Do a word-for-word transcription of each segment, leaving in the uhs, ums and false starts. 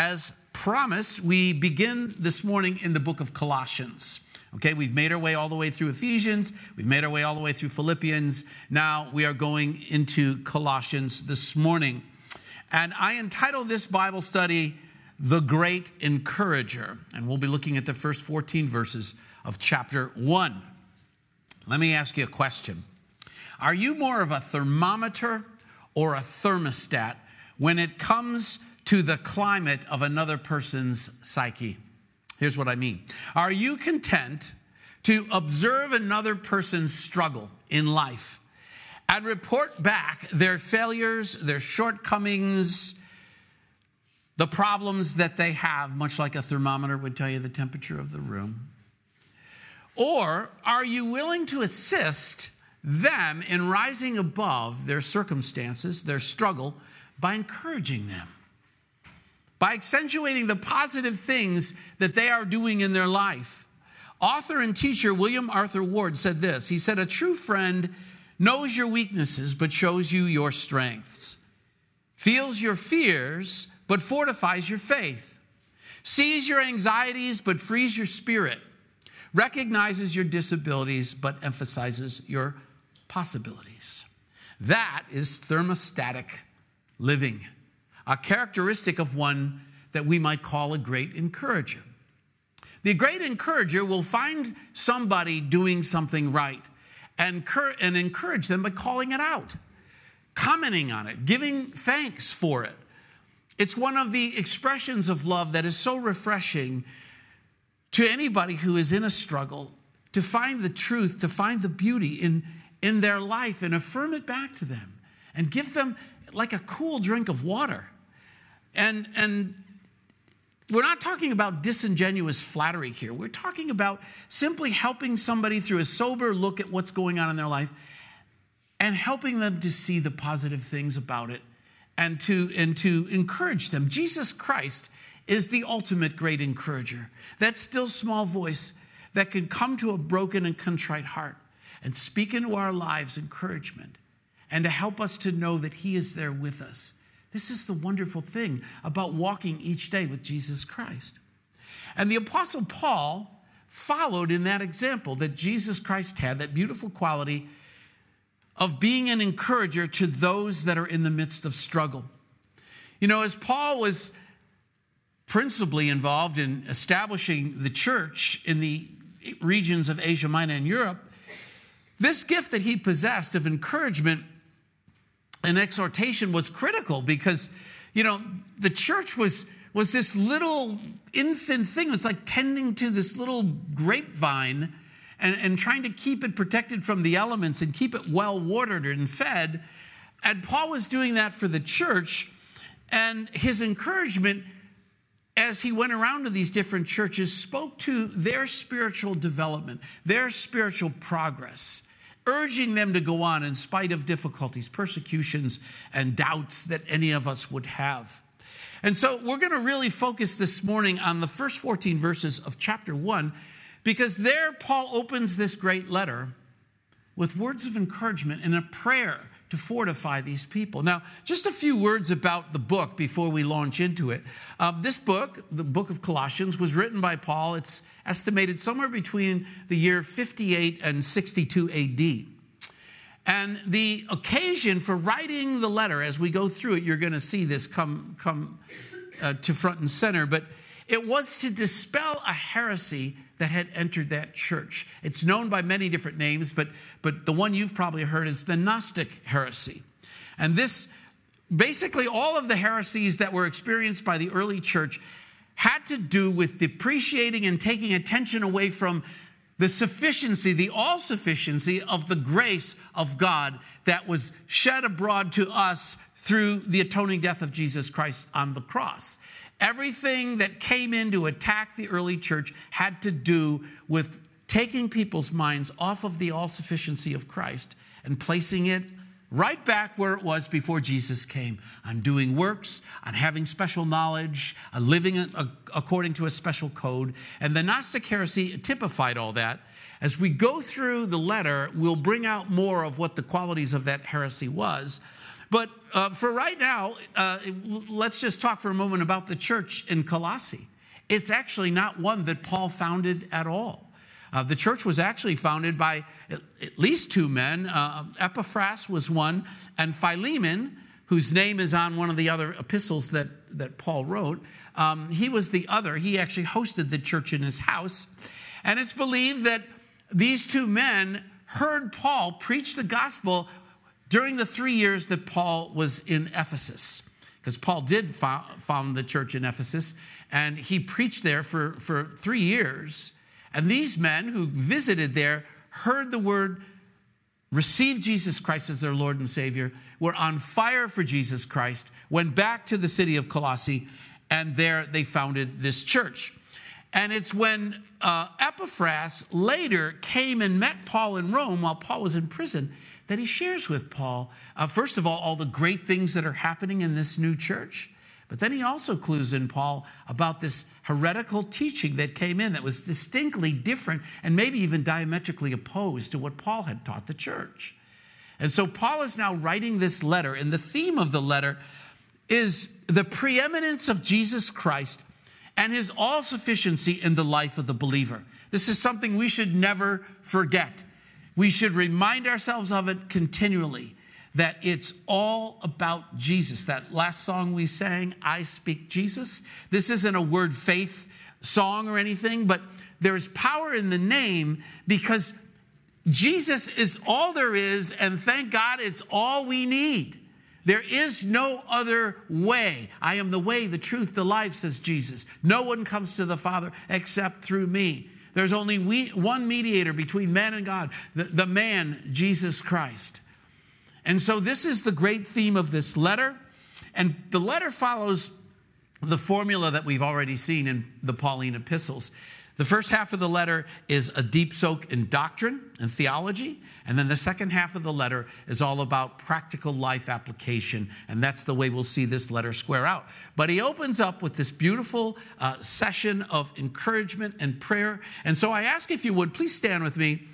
as promised, we begin this morning in the book of Colossians. Okay, we've made our way all the way through Ephesians. We've made our way all the way through Philippians. Now we are going into Colossians this morning. And I entitled this Bible study, The Great Encourager. And we'll be looking at the first fourteen verses of chapter one. Let me ask you a question. Are you more of a thermometer or a thermostat when it comes to the climate of another person's psyche? Here's what I mean. Are you content to observe another person's struggle in life and report back their failures, their shortcomings, the problems that they have, much like a thermometer would tell you the temperature of the room? Or are you willing to assist them in rising above their circumstances, their struggle, by encouraging them, by accentuating the positive things that they are doing in their life? Author and teacher William Arthur Ward said this. He said, "A true friend knows your weaknesses but shows you your strengths, feels your fears but fortifies your faith, sees your anxieties but frees your spirit, recognizes your disabilities but emphasizes your possibilities." That is thermostatic living, a characteristic of one that we might call a great encourager. The great encourager will find somebody doing something right and encourage them by calling it out, commenting on it, giving thanks for it. It's one of the expressions of love that is so refreshing to anybody who is in a struggle, to find the truth, to find the beauty in, in their life and affirm it back to them and give them like a cool drink of water. And, and we're not talking about disingenuous flattery here. We're talking about simply helping somebody through a sober look at what's going on in their life and helping them to see the positive things about it and to, and to encourage them. Jesus Christ is the ultimate great encourager. That still small voice that can come to a broken and contrite heart and speak into our lives encouragement and to help us to know that he is there with us. This is the wonderful thing about walking each day with Jesus Christ. And the Apostle Paul followed in that example that Jesus Christ had, that beautiful quality of being an encourager to those that are in the midst of struggle. You know, as Paul was principally involved in establishing the church in the regions of Asia Minor and Europe, this gift that he possessed of encouragement and exhortation was critical because, you know, the church was, was this little infant thing. It was like tending to this little grapevine and, and trying to keep it protected from the elements and keep it well watered and fed. And Paul was doing that for the church. And his encouragement, as he went around to these different churches, spoke to their spiritual development, their spiritual progress, urging them to go on in spite of difficulties, persecutions, and doubts that any of us would have. And so we're going to really focus this morning on the first fourteen verses of chapter one, because there Paul opens this great letter with words of encouragement and a prayer to fortify these people. Now, just a few words about the book before we launch into it. Um, this book, the book of Colossians, was written by Paul. It's estimated somewhere between the year fifty-eight and sixty-two A D. And the occasion for writing the letter, as we go through it, you're going to see this come, come uh, to front and center, but it was to dispel a heresy that had entered that church. It's known by many different names, but, but the one you've probably heard is the Gnostic heresy. And this, basically all of the heresies that were experienced by the early church had to do with depreciating and taking attention away from the sufficiency, the all-sufficiency of the grace of God that was shed abroad to us through the atoning death of Jesus Christ on the cross. Everything that came in to attack the early church had to do with taking people's minds off of the all-sufficiency of Christ and placing it right back where it was before Jesus came, on doing works, on having special knowledge, on living according to a special code. And the Gnostic heresy typified all that. As we go through the letter, we'll bring out more of what the qualities of that heresy was. But uh, for right now, uh, let's just talk for a moment about the church in Colossae. It's actually not one that Paul founded at all. Uh, the church was actually founded by at least two men. Uh, Epaphras was one, and Philemon, whose name is on one of the other epistles that, that Paul wrote, um, he was the other. He actually hosted the church in his house. And it's believed that these two men heard Paul preach the gospel during the three years that Paul was in Ephesus, because Paul did found the church in Ephesus, and he preached there for, for three years. And these men who visited there heard the word, received Jesus Christ as their Lord and Savior, were on fire for Jesus Christ, went back to the city of Colossae, and there they founded this church. And it's when uh, Epaphras later came and met Paul in Rome while Paul was in prison that he shares with Paul, uh, first of all, all the great things that are happening in this new church. But then he also clues in Paul about this heretical teaching that came in that was distinctly different and maybe even diametrically opposed to what Paul had taught the church. And so Paul is now writing this letter, and the theme of the letter is the preeminence of Jesus Christ and his all-sufficiency in the life of the believer. This is something we should never forget. We should remind ourselves of it continually, that it's all about Jesus. That last song we sang, I Speak Jesus. This isn't a word faith song or anything, but there is power in the name because Jesus is all there is, and thank God it's all we need. There is no other way. I am the way, the truth, the life, says Jesus. No one comes to the Father except through me. There's only we, one mediator between man and God, the, the man, Jesus Christ. And so this is the great theme of this letter. And the letter follows the formula that we've already seen in the Pauline epistles. The first half of the letter is a deep soak in doctrine and theology. And then the second half of the letter is all about practical life application. And that's the way we'll see this letter square out. But he opens up with this beautiful uh, session of encouragement and prayer. And so I ask if you would, please stand with me.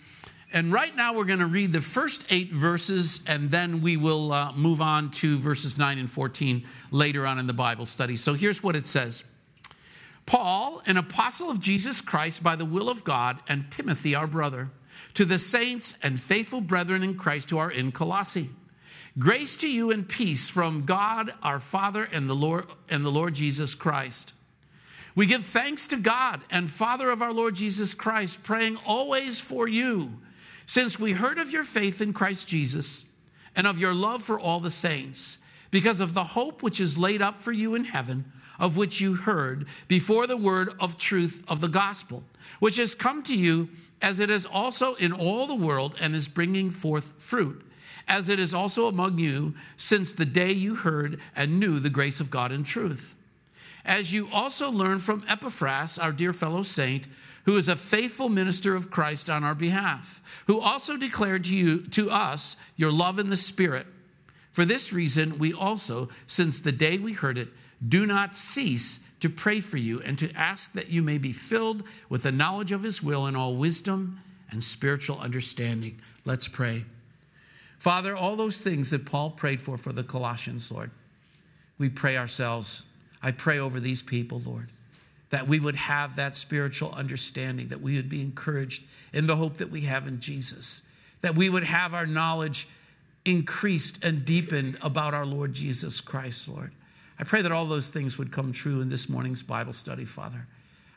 And right now we're going to read the first eight verses, and then we will uh, move on to verses nine and fourteen later on in the Bible study. So here's what it says. Paul, an apostle of Jesus Christ by the will of God, and Timothy, our brother, to the saints and faithful brethren in Christ who are in Colossae. Grace to you and peace from God our Father and the Lord and the Lord Jesus Christ. We give thanks to God and Father of our Lord Jesus Christ, praying always for you, since we heard of your faith in Christ Jesus and of your love for all the saints, because of the hope which is laid up for you in heaven, of which you heard before the word of truth of the gospel, which has come to you as it is also in all the world and is bringing forth fruit, as it is also among you since the day you heard and knew the grace of God in truth. As you also learned from Epaphras, our dear fellow saint, who is a faithful minister of Christ on our behalf, who also declared to you, to us, your love in the Spirit. For this reason, we also, since the day we heard it, do not cease to pray for you and to ask that you may be filled with the knowledge of his will in all wisdom and spiritual understanding. Let's pray. Father, all those things that Paul prayed for for the Colossians, Lord, we pray ourselves. I pray over these people, Lord, that we would have that spiritual understanding, that we would be encouraged in the hope that we have in Jesus, that we would have our knowledge increased and deepened about our Lord Jesus Christ, Lord. I pray that all those things would come true in this morning's Bible study, Father.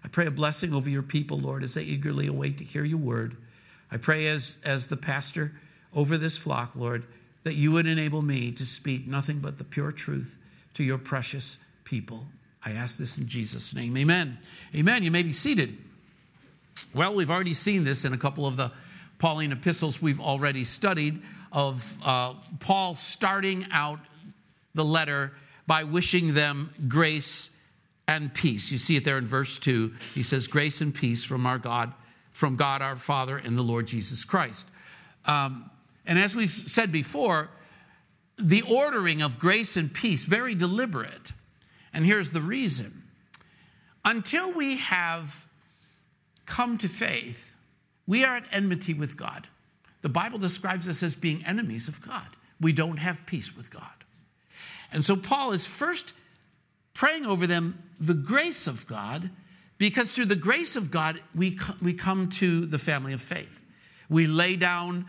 I pray a blessing over your people, Lord, as they eagerly await to hear your word. I pray as, as the pastor over this flock, Lord, that you would enable me to speak nothing but the pure truth to your precious people. I ask this in Jesus' name. Amen. Amen. You may be seated. Well, we've already seen this in a couple of the Pauline epistles we've already studied of uh, Paul starting out the letter by wishing them grace and peace. You see it there in verse two. He says, grace and peace from our God, from God our Father and the Lord Jesus Christ. Um, and as we've said before, the ordering of grace and peace, very deliberate. And here's the reason. Until we have come to faith, we are at enmity with God. The Bible describes us as being enemies of God. We don't have peace with God. And so Paul is first praying over them the grace of God, because through the grace of God, we we come to the family of faith. We lay down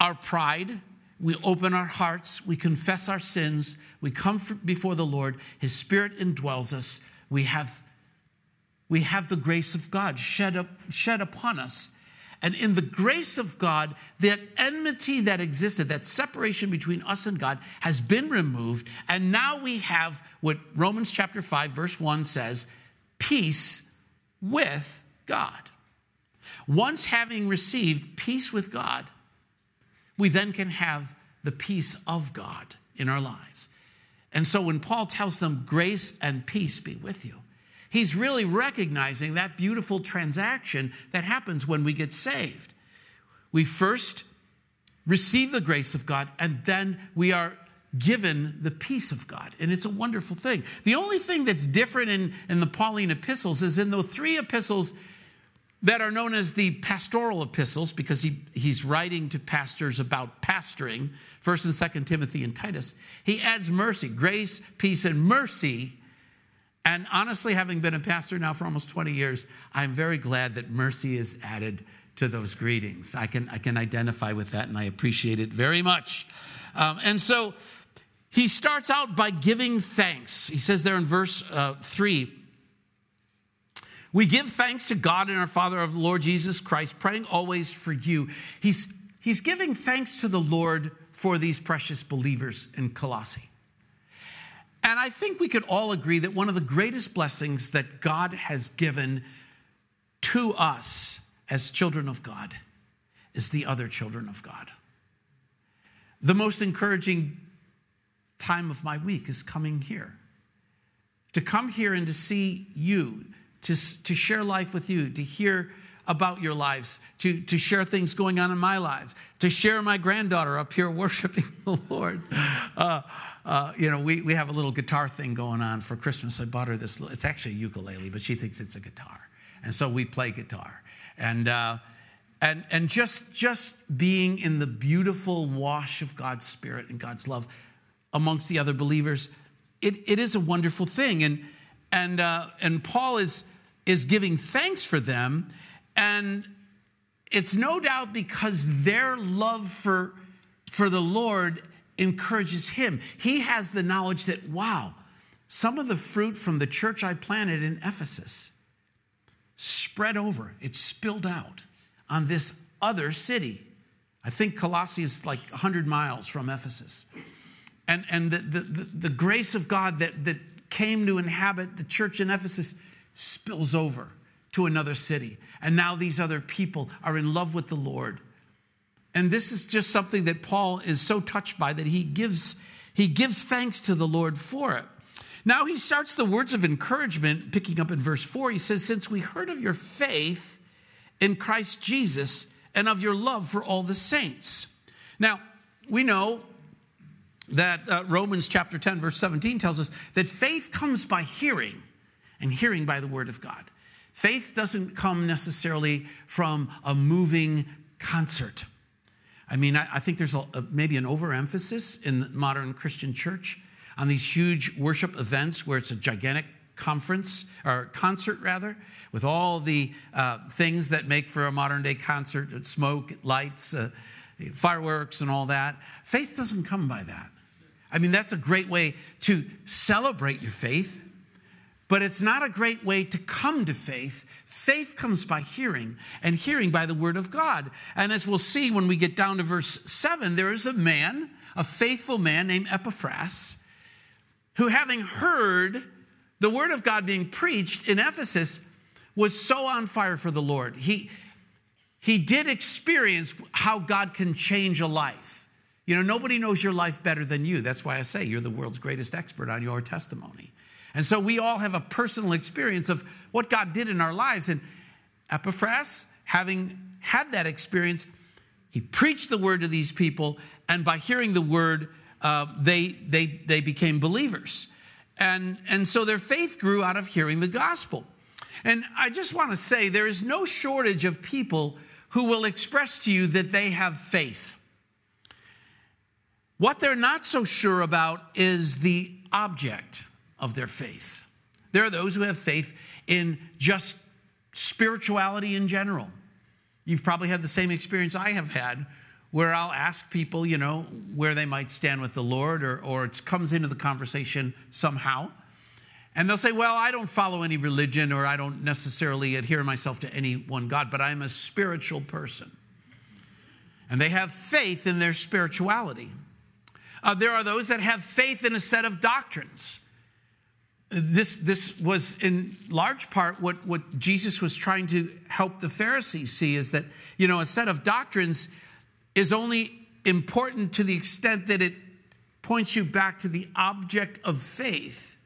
our pride. We open our hearts. We confess our sins. We come before the Lord. His Spirit indwells us. We have we have the grace of God shed up, shed upon us. And in the grace of God, that enmity that existed, that separation between us and God, has been removed. And now we have what Romans chapter five, verse one says, peace with God. Once having received peace with God, we then can have the peace of God in our lives. And so when Paul tells them, grace and peace be with you, he's really recognizing that beautiful transaction that happens when we get saved. We first receive the grace of God, and then we are given the peace of God. And it's a wonderful thing. The only thing that's different in, in the Pauline epistles is in the three epistles that are known as the pastoral epistles, because he, he's writing to pastors about pastoring, First and Second Timothy and Titus. He adds mercy, grace, peace, and mercy. And honestly, having been a pastor now for almost twenty years, I'm very glad that mercy is added to those greetings. I can I can identify with that, and I appreciate it very much. Um, and so he starts out by giving thanks. He says there in verse uh, three, we give thanks to God and our Father of the Lord Jesus Christ, praying always for you. He's, he's giving thanks to the Lord for these precious believers in Colossae. And I think we could all agree that one of the greatest blessings that God has given to us as children of God is the other children of God. The most encouraging time of my week is coming here. To come here and to see you, to, to share life with you, to hear about your lives, to, to share things going on in my lives, to share my granddaughter up here worshiping the Lord. Uh, uh, you know, we, we have a little guitar thing going on for Christmas. I bought her this, it's actually a ukulele, but she thinks it's a guitar. And so we play guitar. And uh, and and just, just being in the beautiful wash of God's Spirit and God's love amongst the other believers, it, it is a wonderful thing. And and uh, and Paul is is giving thanks for them. And it's no doubt because their love for, for the Lord encourages him. He has the knowledge that, wow, some of the fruit from the church I planted in Ephesus spread over. It spilled out on this other city. I think Colossae is like one hundred miles from Ephesus. And, and the, the, the, the grace of God that, that came to inhabit the church in Ephesus spills over to another city. And now these other people are in love with the Lord. And this is just something that Paul is so touched by that he gives, he gives thanks to the Lord for it. Now he starts the words of encouragement, picking up in verse four. He says, since we heard of your faith in Christ Jesus and of your love for all the saints. Now, we know that uh, Romans chapter ten, verse seventeen tells us that faith comes by hearing, and hearing by the word of God. Faith doesn't come necessarily from a moving concert. I mean, I, I think there's a, a, maybe an overemphasis in the modern Christian church on these huge worship events where it's a gigantic conference or concert, rather, with all the uh, things that make for a modern day concert, smoke, lights, uh, fireworks, and all that. Faith doesn't come by that. I mean, that's a great way to celebrate your faith. But it's not a great way to come to faith. Faith comes by hearing, and hearing by the word of God. And as we'll see when we get down to verse seven, there is a man, a faithful man named Epaphras, who, having heard the word of God being preached in Ephesus, was so on fire for the Lord. He, he did experience how God can change a life. You know, nobody knows your life better than you. That's why I say you're the world's greatest expert on your testimony. And so we all have a personal experience of what God did in our lives. And Epaphras, having had that experience, he preached the word to these people. And by hearing the word, uh, they, they, they became believers. And, and so their faith grew out of hearing the gospel. And I just want to say there is no shortage of people who will express to you that they have faith. What they're not so sure about is the object of their faith. There are those who have faith in just spirituality in general. You've probably had the same experience I have had, where I'll ask people, you know, where they might stand with the Lord, or, or it comes into the conversation somehow. And they'll say, well, I don't follow any religion, or I don't necessarily adhere myself to any one God, but I'm a spiritual person. And they have faith in their spirituality. Uh, there are those that have faith in a set of doctrines. This, this was in large part what, what Jesus was trying to help the Pharisees see, is that, you know, a set of doctrines is only important to the extent that it points you back to the object of faith.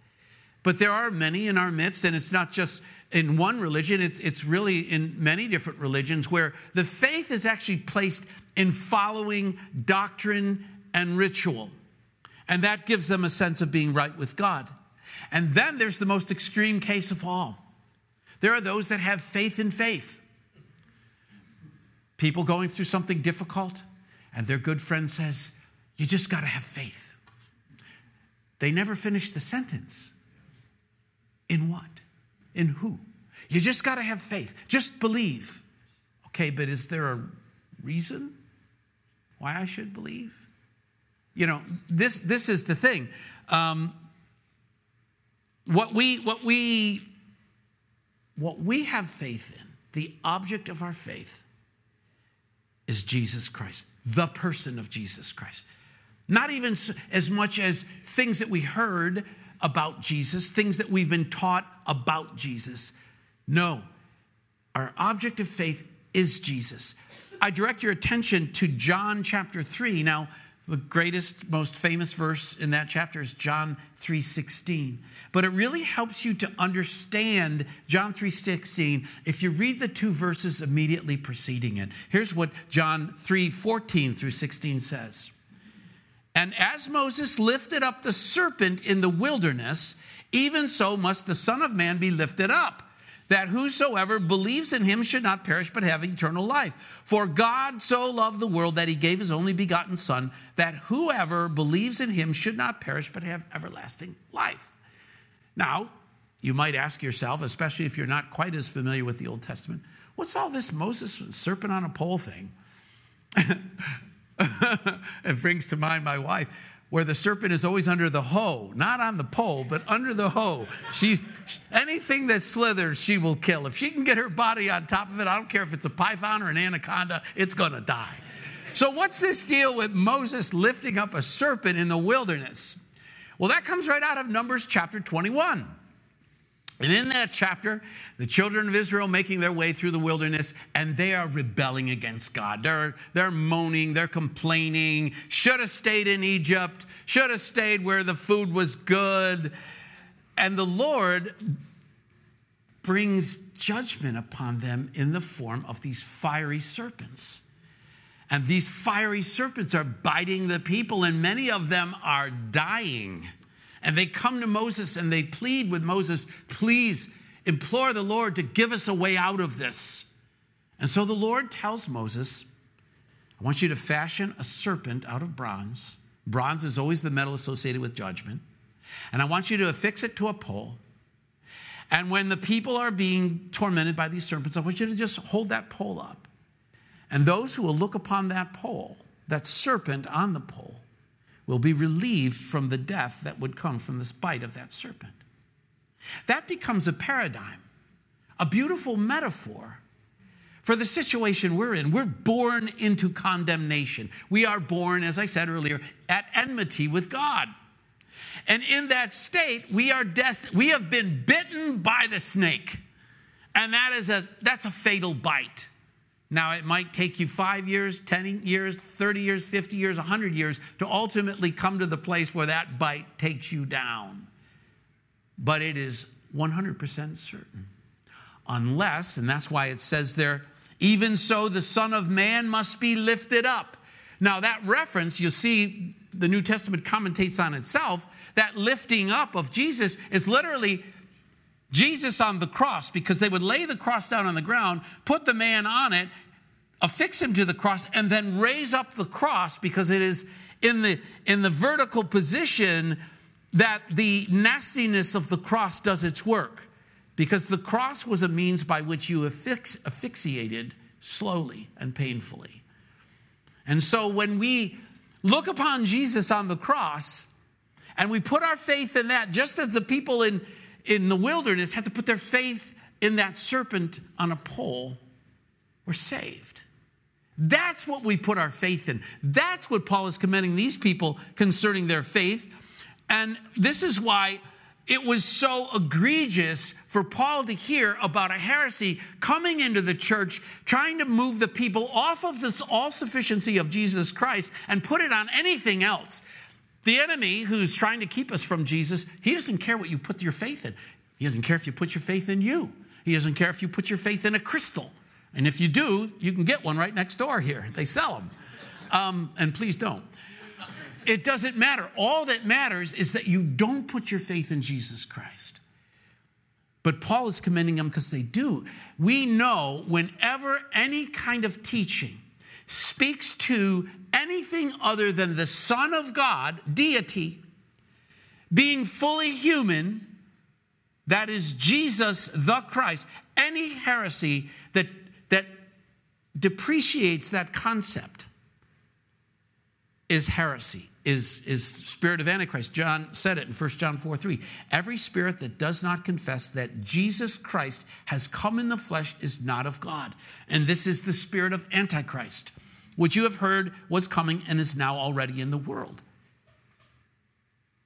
But there are many in our midst, and it's not just in one religion, it's, it's really in many different religions, where the faith is actually placed in following doctrine and ritual. And that gives them a sense of being right with God. And then there's the most extreme case of all. There are those that have faith in faith. People going through something difficult, and their good friend says, you just got to have faith. They never finish the sentence. In what? In who? You just got to have faith. Just believe. Okay, but is there a reason why I should believe? You know, this this is the thing. Um, what we what we what we have faith in, the object of our faith, is Jesus Christ, the person of Jesus Christ. Not even as much as things that we heard about Jesus, things that we've been taught about Jesus. No, our object of faith is Jesus. I direct your attention to John chapter three. Now, the greatest, most famous verse in that chapter is John three sixteen. But it really helps you to understand John three sixteen if you read the two verses immediately preceding it. Here's what John three fourteen through sixteen says. And as Moses lifted up the serpent in the wilderness, even so must the Son of Man be lifted up, that whosoever believes in him should not perish but have eternal life. For God so loved the world that he gave his only begotten Son, that whoever believes in him should not perish but have everlasting life. Now, you might ask yourself, especially if you're not quite as familiar with the Old Testament, what's all this Moses serpent on a pole thing? It brings to mind my wife, where the serpent is always under the hoe, not on the pole, but under the hoe. She's anything that slithers, she will kill. If she can get her body on top of it, I don't care if it's a python or an anaconda, it's going to die. So what's this deal with Moses lifting up a serpent in the wilderness? Well, that comes right out of Numbers chapter twenty-one. And in that chapter, the children of Israel making their way through the wilderness, and they are rebelling against God. They're, they're moaning, they're complaining, should have stayed in Egypt, should have stayed where the food was good. And the Lord brings judgment upon them in the form of these fiery serpents. And these fiery serpents are biting the people, and many of them are dying. And they come to Moses and they plead with Moses, please implore the Lord to give us a way out of this. And so the Lord tells Moses, I want you to fashion a serpent out of bronze. Bronze is always the metal associated with judgment. And I want you to affix it to a pole. And when the people are being tormented by these serpents, I want you to just hold that pole up. And those who will look upon that pole, that serpent on the pole, will be relieved from the death that would come from the bite of that serpent. That becomes a paradigm, a beautiful metaphor for the situation we're in. We're born into condemnation. We are born, as I said earlier, at enmity with God. And in that state, we are dest- we have been bitten by the snake. And that is a that's a fatal bite. Now, it might take you five years, ten years, thirty years, fifty years, one hundred years to ultimately come to the place where that bite takes you down. But it is one hundred percent certain. Unless, and that's why it says there, even so the Son of Man must be lifted up. Now, that reference, you see the New Testament commentates on itself, that lifting up of Jesus is literally Jesus on the cross, because they would lay the cross down on the ground, put the man on it, affix him to the cross, and then raise up the cross, because it is in the in the vertical position that the nastiness of the cross does its work, because the cross was a means by which you affix, asphyxiated slowly and painfully. And so when we look upon Jesus on the cross and we put our faith in that, just as the people in, in the wilderness had to put their faith in that serpent on a pole, we're saved. That's what we put our faith in. That's what Paul is commending these people concerning their faith. And this is why it was so egregious for Paul to hear about a heresy coming into the church, trying to move the people off of the all-sufficiency of Jesus Christ and put it on anything else. The enemy who's trying to keep us from Jesus, he doesn't care what you put your faith in. He doesn't care if you put your faith in you. He doesn't care if you put your faith in a crystal. And if you do, you can get one right next door here. They sell them. Um, and please don't. It doesn't matter. All that matters is that you don't put your faith in Jesus Christ. But Paul is commending them because they do. We know whenever any kind of teaching speaks to anything other than the Son of God, deity, being fully human, that is Jesus the Christ, any heresy that, that depreciates that concept is heresy, is, is spirit of Antichrist. John said it in First John four three. Every spirit that does not confess that Jesus Christ has come in the flesh is not of God. And this is the spirit of Antichrist, which you have heard was coming and is now already in the world.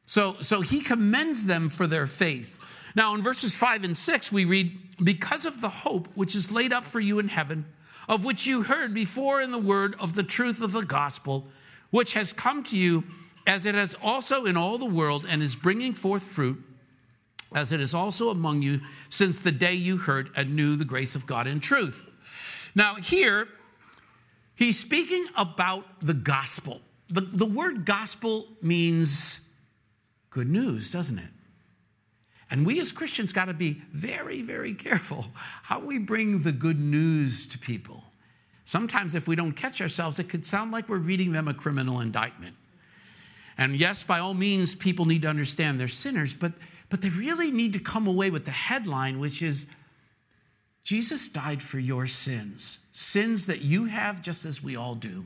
So, so he commends them for their faith. Now, in verses five and six, we read, because of the hope which is laid up for you in heaven, of which you heard before in the word of the truth of the gospel, which has come to you as it has also in all the world and is bringing forth fruit, as it is also among you since the day you heard and knew the grace of God in truth. Now here, he's speaking about the gospel. The, the word gospel means good news, doesn't it? And we as Christians got to be very, very careful how we bring the good news to people. Sometimes if we don't catch ourselves, it could sound like we're reading them a criminal indictment. And yes, by all means, people need to understand they're sinners, but, but they really need to come away with the headline, which is, Jesus died for your sins, sins that you have just as we all do.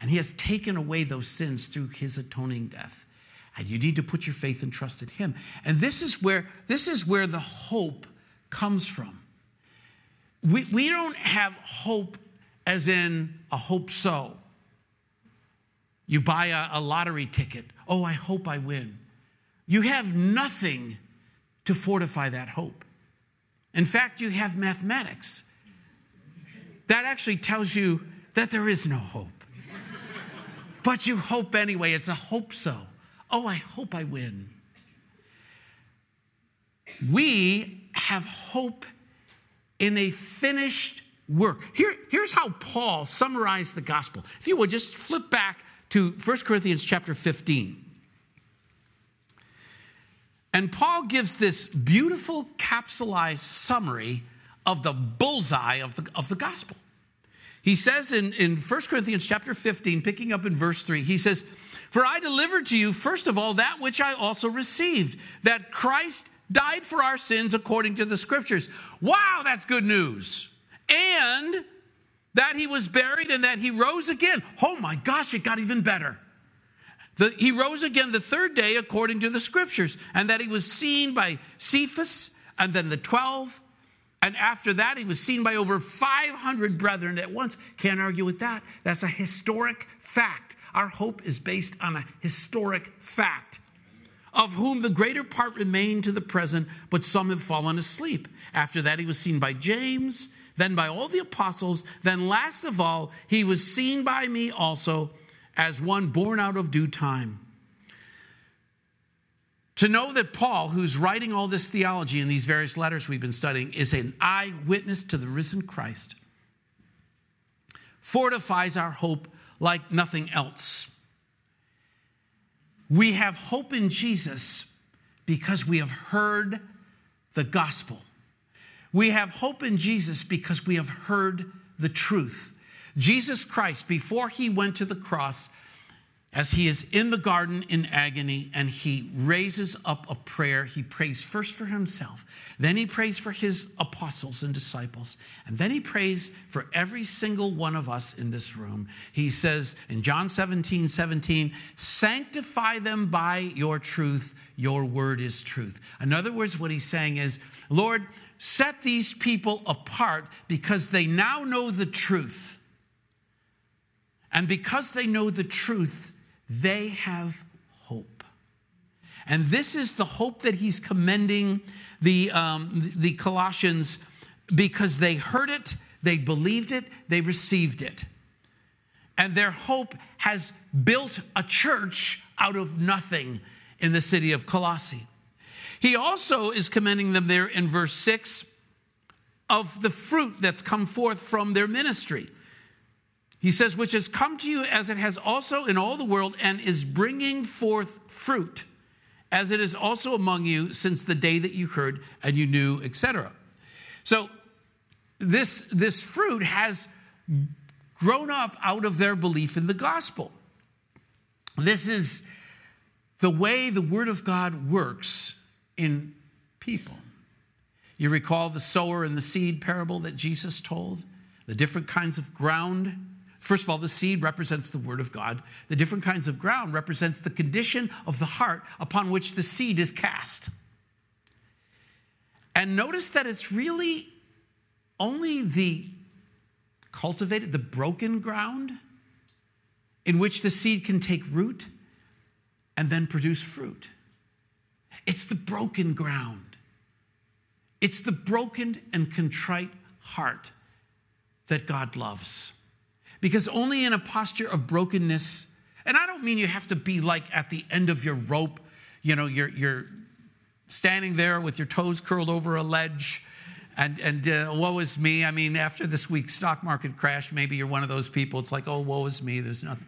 And he has taken away those sins through his atoning death. And you need to put your faith and trust in him. And this is where, this is where the hope comes from. We, we don't have hope as in a hope so. You buy a, a lottery ticket. Oh, I hope I win. You have nothing to fortify that hope. In fact, you have mathematics. That actually tells you that there is no hope. But you hope anyway. It's a hope so. Oh, I hope I win. We have hope in a finished work. Here, here's how Paul summarized the gospel. If you would, just flip back to First Corinthians chapter fifteen. And Paul gives this beautiful capsulized summary of the bullseye of the, of the gospel. He says in, in First Corinthians chapter fifteen, picking up in verse three, he says, for I delivered to you, first of all, that which I also received, that Christ died for our sins according to the scriptures. Wow, that's good news. And that he was buried and that he rose again. Oh my gosh, it got even better. The, he rose again the third day according to the scriptures, and that he was seen by Cephas and then the twelve. And after that, he was seen by over five hundred brethren at once. Can't argue with that. That's a historic fact. Our hope is based on a historic fact, of whom the greater part remain to the present, but some have fallen asleep. After that, he was seen by James, then by all the apostles, then last of all, he was seen by me also as one born out of due time. To know that Paul, who's writing all this theology in these various letters we've been studying, is an eyewitness to the risen Christ, fortifies our hope like nothing else. We have hope in Jesus because we have heard the gospel. We have hope in Jesus because we have heard the truth. Jesus Christ, before he went to the cross, as he is in the garden in agony and he raises up a prayer. He prays first for himself, then he prays for his apostles and disciples, and then he prays for every single one of us in this room. He says in John seventeen, seventeen, sanctify them by your truth. Your word is truth. In other words, what he's saying is, Lord, set these people apart because they now know the truth. And because they know the truth, they have hope. And this is the hope that he's commending the, um, the Colossians, because they heard it, they believed it, they received it. And their hope has built a church out of nothing in the city of Colossae. He also is commending them there in verse six of the fruit that's come forth from their ministry. He says, which has come to you as it has also in all the world and is bringing forth fruit, as it is also among you since the day that you heard and you knew, et cetera. So this, this fruit has grown up out of their belief in the gospel. This is the way the word of God works in people. You recall the sower and the seed parable that Jesus told? The different kinds of ground. First of all, the seed represents the word of God. The different kinds of ground represents the condition of the heart upon which the seed is cast. And notice that it's really only the cultivated, the broken ground in which the seed can take root and then produce fruit. It's the broken ground. It's the broken and contrite heart that God loves. Because only in a posture of brokenness, and I don't mean you have to be like at the end of your rope, you know, you're, you're standing there with your toes curled over a ledge, and, and uh, woe is me. I mean, after this week's stock market crash, maybe you're one of those people. It's like, oh, woe is me, there's nothing.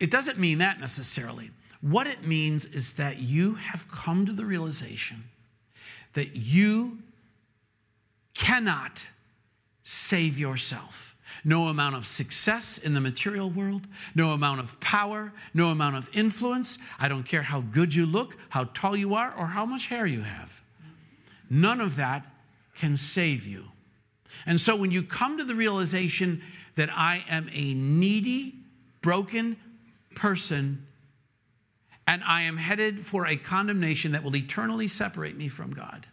It doesn't mean that necessarily. What it means is that you have come to the realization that you cannot save yourself. No amount of success in the material world, no amount of power, no amount of influence. I don't care how good you look, how tall you are, or how much hair you have. None of that can save you. And so when you come to the realization that I am a needy, broken person, and I am headed for a condemnation that will eternally separate me from God,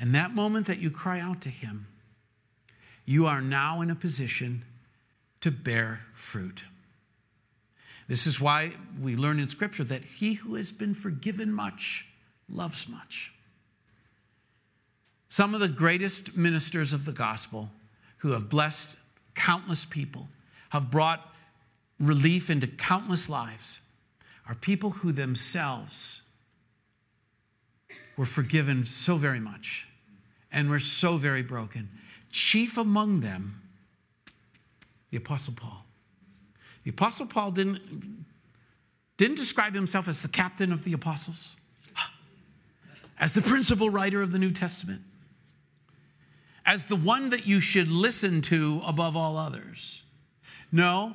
and that moment that you cry out to him, you are now in a position to bear fruit. This is why we learn in Scripture that he who has been forgiven much loves much. Some of the greatest ministers of the gospel who have blessed countless people, have brought relief into countless lives, are people who themselves were forgiven so very much and were so very broken. Chief among them, the Apostle Paul. The Apostle Paul didn't, didn't describe himself as the captain of the apostles, as the principal writer of the New Testament, as the one that you should listen to above all others. No,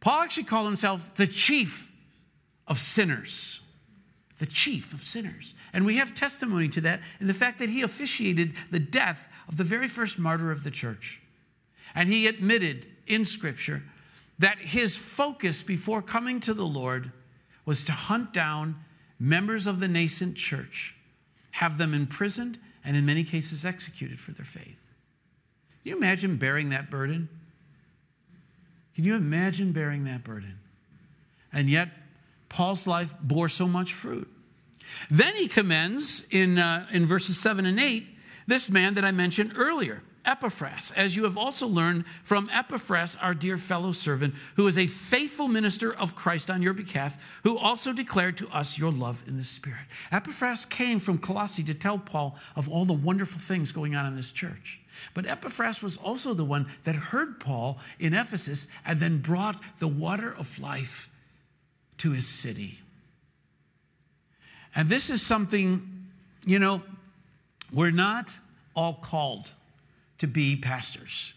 Paul actually called himself the chief of sinners. The chief of sinners. And we have testimony to that in the fact that he officiated the death of the very first martyr of the church. And he admitted in Scripture that his focus before coming to the Lord was to hunt down members of the nascent church, have them imprisoned, and in many cases executed for their faith. Can you imagine bearing that burden? Can you imagine bearing that burden? And yet, Paul's life bore so much fruit. Then he commends in, uh, in verses seven and eight, this man that I mentioned earlier, Epaphras, as you have also learned from Epaphras, our dear fellow servant, who is a faithful minister of Christ on your behalf, who also declared to us your love in the Spirit. Epaphras came from Colossae to tell Paul of all the wonderful things going on in this church. But Epaphras was also the one that heard Paul in Ephesus and then brought the water of life to his city. And this is something, you know, we're not all called to be pastors.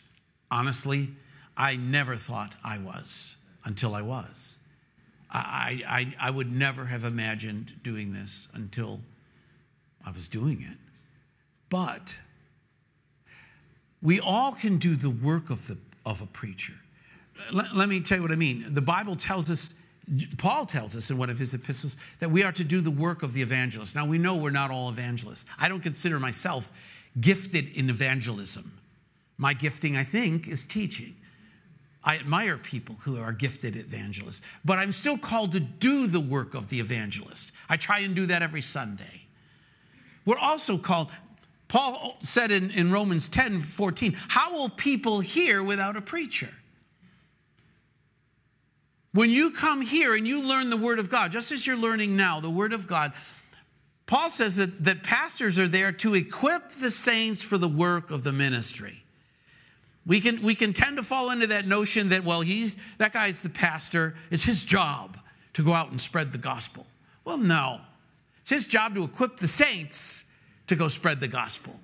Honestly, I never thought I was until I was. I, I, I would never have imagined doing this until I was doing it. But we all can do the work of the of a preacher. Let, let me tell you what I mean. The Bible tells us, Paul tells us in one of his epistles, that we are to do the work of the evangelist. Now, we know we're not all evangelists. I don't consider myself gifted in evangelism. My gifting, I think, is teaching. I admire people who are gifted evangelists, but I'm still called to do the work of the evangelist. I try and do that every Sunday. We're also called, Paul said in, in Romans ten fourteen, how will people hear without a preacher? When you come here and you learn the Word of God, just as you're learning now the Word of God, Paul says that, that pastors are there to equip the saints for the work of the ministry. We can we can tend to fall into that notion that, well, he's that guy's the pastor. It's his job to go out and spread the gospel. Well, no. It's his job to equip the saints to go spread the gospel.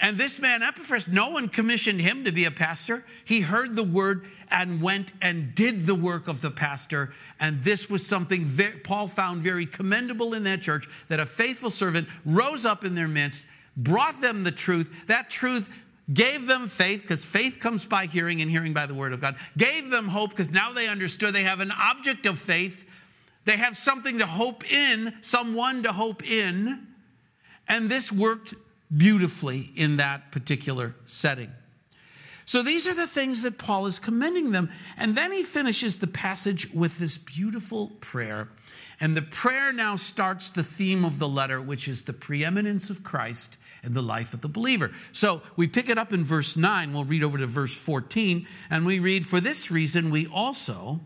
And this man, Epaphras, no one commissioned him to be a pastor. He heard the word and went and did the work of the pastor. And this was something very, Paul found very commendable in that church, that a faithful servant rose up in their midst, brought them the truth. That truth gave them faith, because faith comes by hearing and hearing by the word of God. Gave them hope, because now they understood they have an object of faith. They have something to hope in, someone to hope in. And this worked beautifully in that particular setting. So these are the things that Paul is commending them. And then he finishes the passage with this beautiful prayer. And the prayer now starts the theme of the letter, which is the preeminence of Christ in the life of the believer. So we pick it up in verse nine. We'll read over to verse fourteen. And we read, for this reason we also,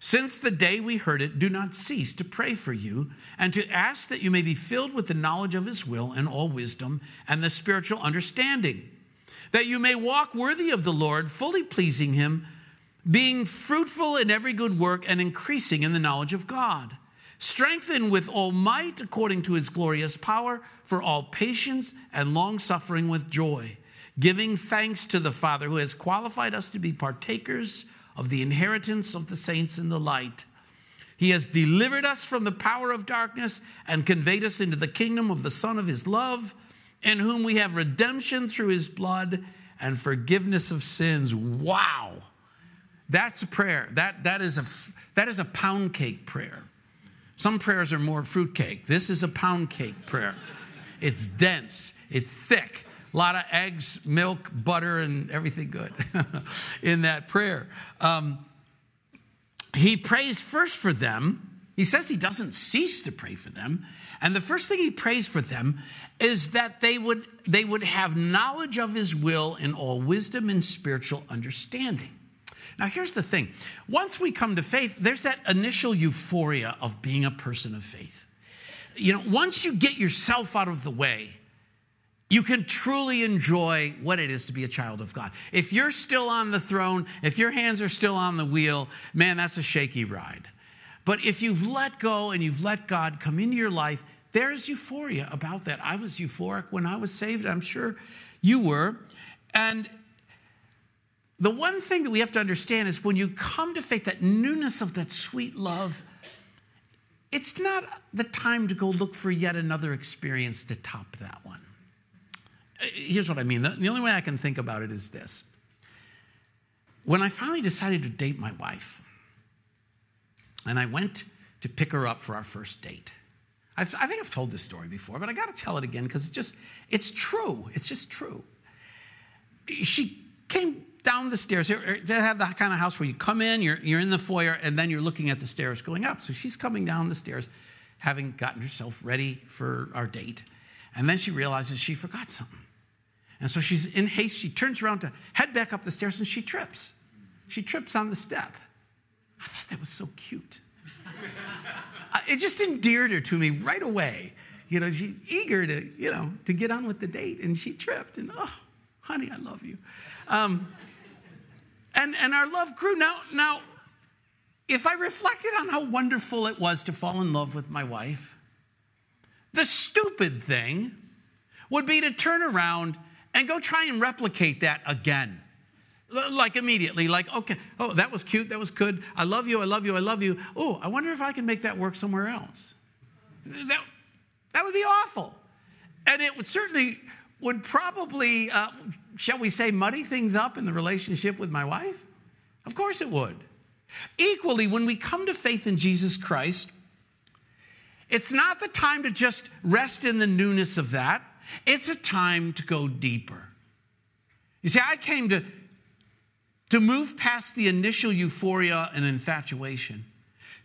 since the day we heard it, do not cease to pray for you and to ask that you may be filled with the knowledge of his will and all wisdom and the spiritual understanding, that you may walk worthy of the Lord, fully pleasing him, being fruitful in every good work and increasing in the knowledge of God, strengthened with all might according to his glorious power, for all patience and long-suffering with joy, giving thanks to the Father who has qualified us to be partakers of the inheritance of the saints in the light. He has delivered us from the power of darkness and conveyed us into the kingdom of the Son of his love, in whom we have redemption through his blood and forgiveness of sins. Wow. That's a prayer. That, that, is a, that is a pound cake prayer. Some prayers are more fruitcake. This is a pound cake prayer. It's dense. It's thick. A lot of eggs, milk, butter, and everything good in that prayer. Um, he prays first for them. He says he doesn't cease to pray for them. And the first thing he prays for them is that they would, they would have knowledge of his will in all wisdom and spiritual understanding. Now, here's the thing. Once we come to faith, there's that initial euphoria of being a person of faith. You know, once you get yourself out of the way, you can truly enjoy what it is to be a child of God. If you're still on the throne, if your hands are still on the wheel, man, that's a shaky ride. But if you've let go and you've let God come into your life, there's euphoria about that. I was euphoric when I was saved. I'm sure you were. And the one thing that we have to understand is when you come to faith, that newness of that sweet love, it's not the time to go look for yet another experience to top that one. Here's what I mean. The only way I can think about it is this. When I finally decided to date my wife, and I went to pick her up for our first date. I've, I think I've told this story before, but I got to tell it again because it's just, it's true. It's just true. She came down the stairs. They have that kind of house where you come in, you're, you're in the foyer, and then you're looking at the stairs going up. So she's coming down the stairs, having gotten herself ready for our date. And then she realizes she forgot something. And so she's in haste. She turns around to head back up the stairs, and she trips. She trips on the step. I thought that was so cute. It just endeared her to me right away. You know, she's eager to, you know, to get on with the date, and she tripped. And, oh, honey, I love you. Um, and and our love grew. Now, now, if I reflected on how wonderful it was to fall in love with my wife, the stupid thing would be to turn around and go try and replicate that again. Like immediately, like, okay, oh, that was cute, that was good. I love you, I love you, I love you. Oh, I wonder if I can make that work somewhere else. That, that would be awful. And it would certainly would probably, uh, shall we say, muddy things up in the relationship with my wife. Of course it would. Equally, when we come to faith in Jesus Christ, it's not the time to just rest in the newness of that. It's a time to go deeper. You see, I came to To move past the initial euphoria and infatuation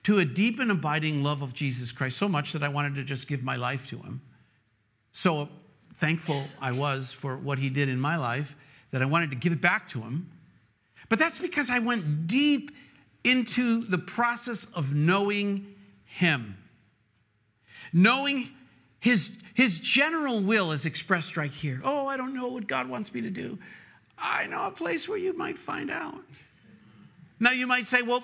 to a deep and abiding love of Jesus Christ, so much that I wanted to just give my life to him. So thankful I was for what he did in my life that I wanted to give it back to him. But that's because I went deep into the process of knowing him. Knowing his, his general will is expressed right here. Oh, I don't know what God wants me to do. I know a place where you might find out. Now you might say, well,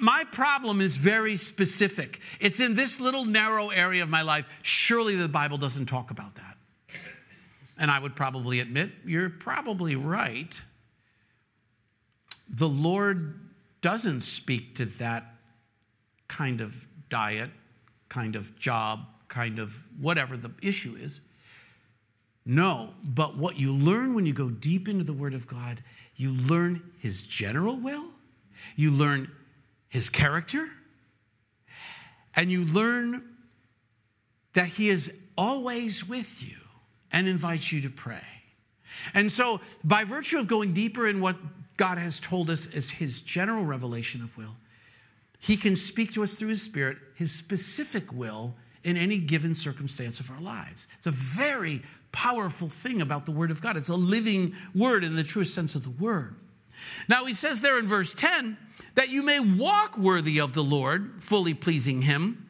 my problem is very specific. It's in this little narrow area of my life. Surely the Bible doesn't talk about that. And I would probably admit, you're probably right. The Lord doesn't speak to that kind of diet, kind of job, kind of whatever the issue is. No, but what you learn when you go deep into the Word of God, you learn his general will, you learn his character, and you learn that he is always with you and invites you to pray. And so by virtue of going deeper in what God has told us as his general revelation of will, he can speak to us through his Spirit, his specific will in any given circumstance of our lives. It's a very powerful thing about the Word of God. It's a living Word in the truest sense of the word. Now he says there in verse ten that you may walk worthy of the Lord, fully pleasing him.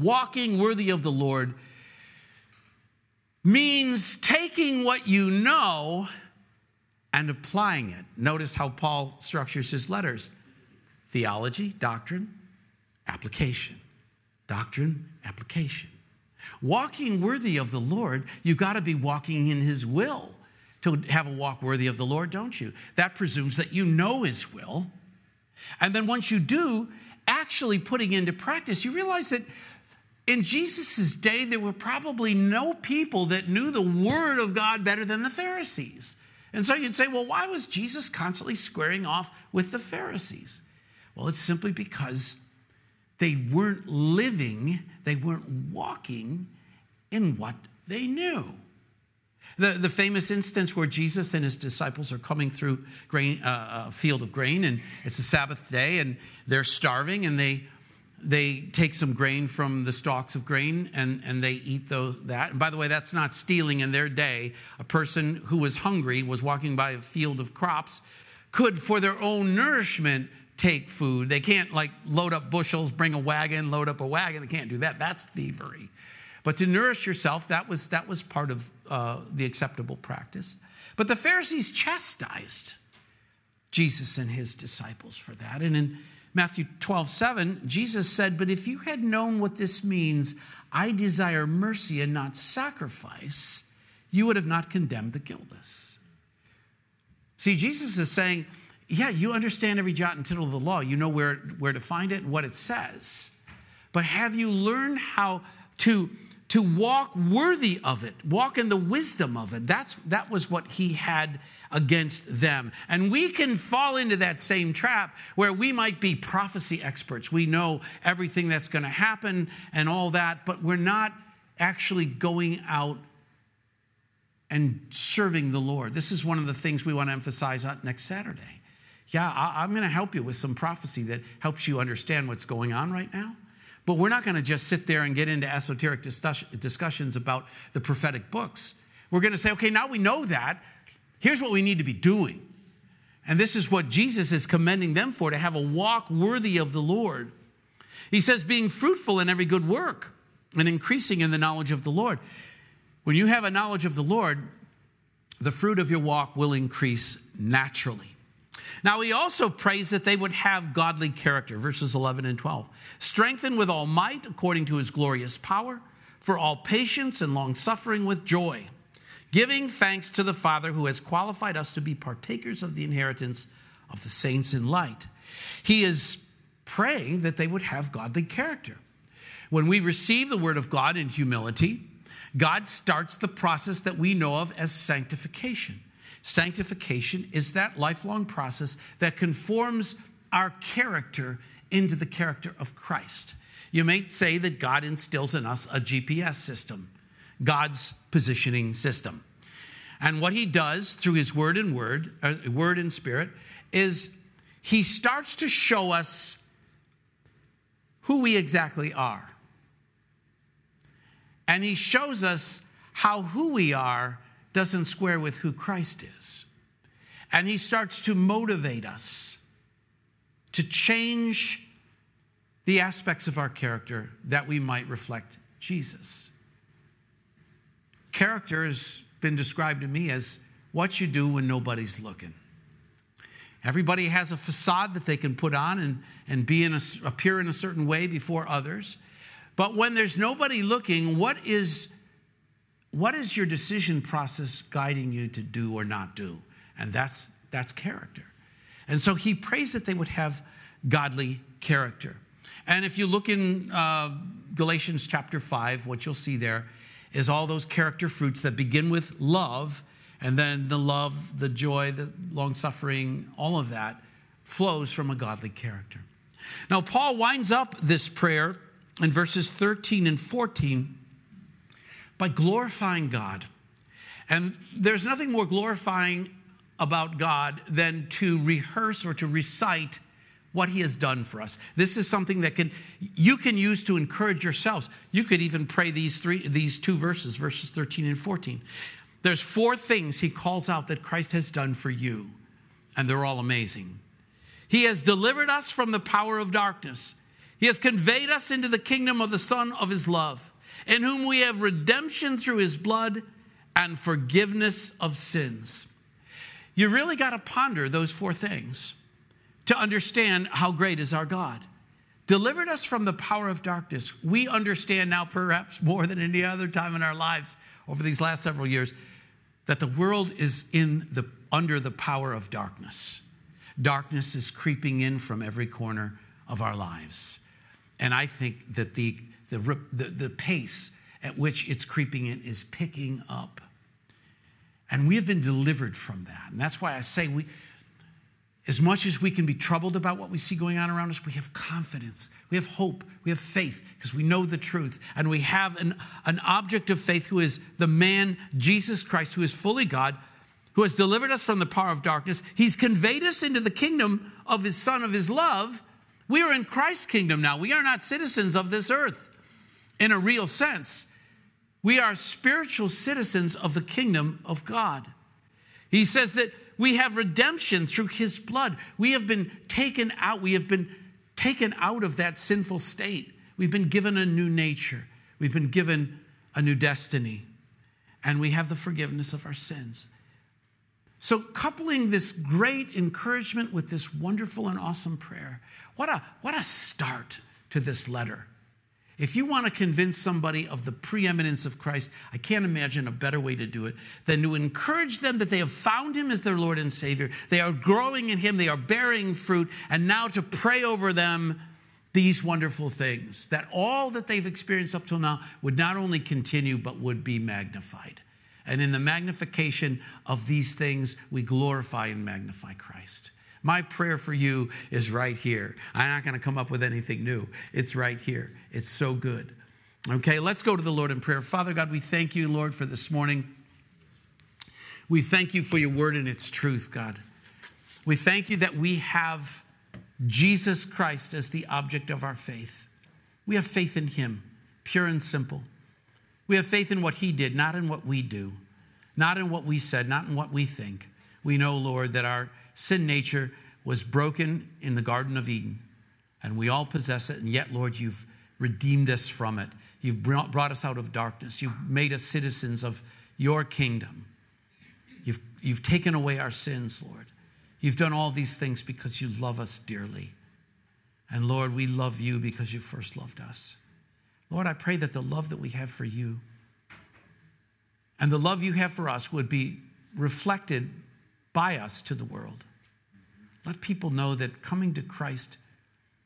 Walking worthy of the Lord means taking what you know and applying it. Notice how Paul structures his letters. Theology, doctrine, application. Doctrine, application. Walking worthy of the Lord, you got to be walking in his will to have a walk worthy of the Lord, don't you? That presumes that you know his will. And then once you do, actually putting into practice, you realize that in Jesus' day, there were probably no people that knew the Word of God better than the Pharisees. And so you'd say, well, why was Jesus constantly squaring off with the Pharisees? Well, it's simply because they weren't living, they weren't walking in what they knew. The, the famous instance where Jesus and his disciples are coming through grain, uh, a field of grain, and it's a Sabbath day, and they're starving, and they they take some grain from the stalks of grain, and, and they eat those, that. And by the way, that's not stealing in their day. A person who was hungry, was walking by a field of crops, could, for their own nourishment, take food. They can't like load up bushels, bring a wagon, load up a wagon. They can't do that. That's thievery. But to nourish yourself, that was that was part of uh, the acceptable practice. But the Pharisees chastised Jesus and his disciples for that. And in Matthew twelve seven, Jesus said, "But if you had known what this means, I desire mercy and not sacrifice, you would have not condemned the guiltless." See, Jesus is saying, yeah, you understand every jot and tittle of the law. You know where, where to find it and what it says. But have you learned how to, to walk worthy of it, walk in the wisdom of it? That's, that was what he had against them. And we can fall into that same trap where we might be prophecy experts. We know everything that's going to happen and all that, but we're not actually going out and serving the Lord. This is one of the things we want to emphasize on next Saturday. Yeah, I'm going to help you with some prophecy that helps you understand what's going on right now. But we're not going to just sit there and get into esoteric discussions about the prophetic books. We're going to say, okay, now we know that. Here's what we need to be doing. And this is what Jesus is commending them for, to have a walk worthy of the Lord. He says, being fruitful in every good work and increasing in the knowledge of the Lord. When you have a knowledge of the Lord, the fruit of your walk will increase naturally. Now, he also prays that they would have godly character, verses eleven and twelve. Strengthened with all might according to his glorious power, for all patience and long suffering with joy, giving thanks to the Father who has qualified us to be partakers of the inheritance of the saints in light. He is praying that they would have godly character. When we receive the word of God in humility, God starts the process that we know of as sanctification. Sanctification is that lifelong process that conforms our character into the character of Christ. You may say that God instills in us a G P S system, God's positioning system. And what he does through his word and word, uh, word and spirit, is he starts to show us who we exactly are. And he shows us how who we are doesn't square with who Christ is. And he starts to motivate us to change the aspects of our character that we might reflect Jesus. Character has been described to me as what you do when nobody's looking. Everybody has a facade that they can put on and, and be in a, appear in a certain way before others. But when there's nobody looking, what is, what is your decision process guiding you to do or not do? And that's, that's character. And so he prays that they would have godly character. And if you look in uh, Galatians chapter five, what you'll see there is all those character fruits that begin with love, and then the love, the joy, the long-suffering, all of that flows from a godly character. Now, Paul winds up this prayer in verses thirteen and fourteen by glorifying God. And there's nothing more glorifying about God than to rehearse or to recite what he has done for us. This is something that can you can use to encourage yourselves. You could even pray these three, these two verses, verses thirteen and fourteen. There's four things he calls out that Christ has done for you, and they're all amazing. He has delivered us from the power of darkness. He has conveyed us into the kingdom of the Son of his love, in whom we have redemption through his blood and forgiveness of sins. You really got to ponder those four things to understand how great is our God. Delivered us from the power of darkness. We understand now, perhaps more than any other time in our lives over these last several years, that the world is in the under the power of darkness. Darkness is creeping in from every corner of our lives. And I think that the, the, the, the pace at which it's creeping in is picking up. And we have been delivered from that. And that's why I say we, as much as we can be troubled about what we see going on around us, we have confidence, we have hope, we have faith, because we know the truth. And we have an, an object of faith who is the man, Jesus Christ, who is fully God, who has delivered us from the power of darkness. He's conveyed us into the kingdom of his Son, of his love. We are in Christ's kingdom now. We are not citizens of this earth in a real sense. We are spiritual citizens of the kingdom of God. He says that we have redemption through his blood. We have been taken out. We have been taken out of that sinful state. We've been given a new nature. We've been given a new destiny. And we have the forgiveness of our sins. So coupling this great encouragement with this wonderful and awesome prayer, what a, what a start to this letter. If you want to convince somebody of the preeminence of Christ, I can't imagine a better way to do it than to encourage them that they have found him as their Lord and Savior. They are growing in him. They are bearing fruit. And now to pray over them these wonderful things, that all that they've experienced up till now would not only continue, but would be magnified. And in the magnification of these things, we glorify and magnify Christ. My prayer for you is right here. I'm not going to come up with anything new. It's right here. It's so good. Okay, let's go to the Lord in prayer. Father God, we thank you, Lord, for this morning. We thank you for your word and its truth, God. We thank you that we have Jesus Christ as the object of our faith. We have faith in him, pure and simple. We have faith in what he did, not in what we do, not in what we said, not in what we think. We know, Lord, that our sin nature was broken in the Garden of Eden, and we all possess it, and yet, Lord, you've redeemed us from it. You've brought us out of darkness. You've made us citizens of your kingdom. You've, you've taken away our sins, Lord. You've done all these things because you love us dearly. And, Lord, we love you because you first loved us. Lord, I pray that the love that we have for you and the love you have for us would be reflected by us to the world. Let people know that coming to Christ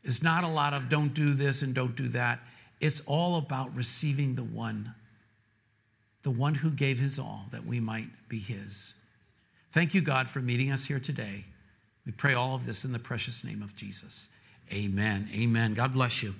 is not a lot of don't do this and don't do that. It's all about receiving the one, the one who gave his all that we might be his. Thank you, God, for meeting us here today. We pray all of this in the precious name of Jesus. Amen. Amen. God bless you.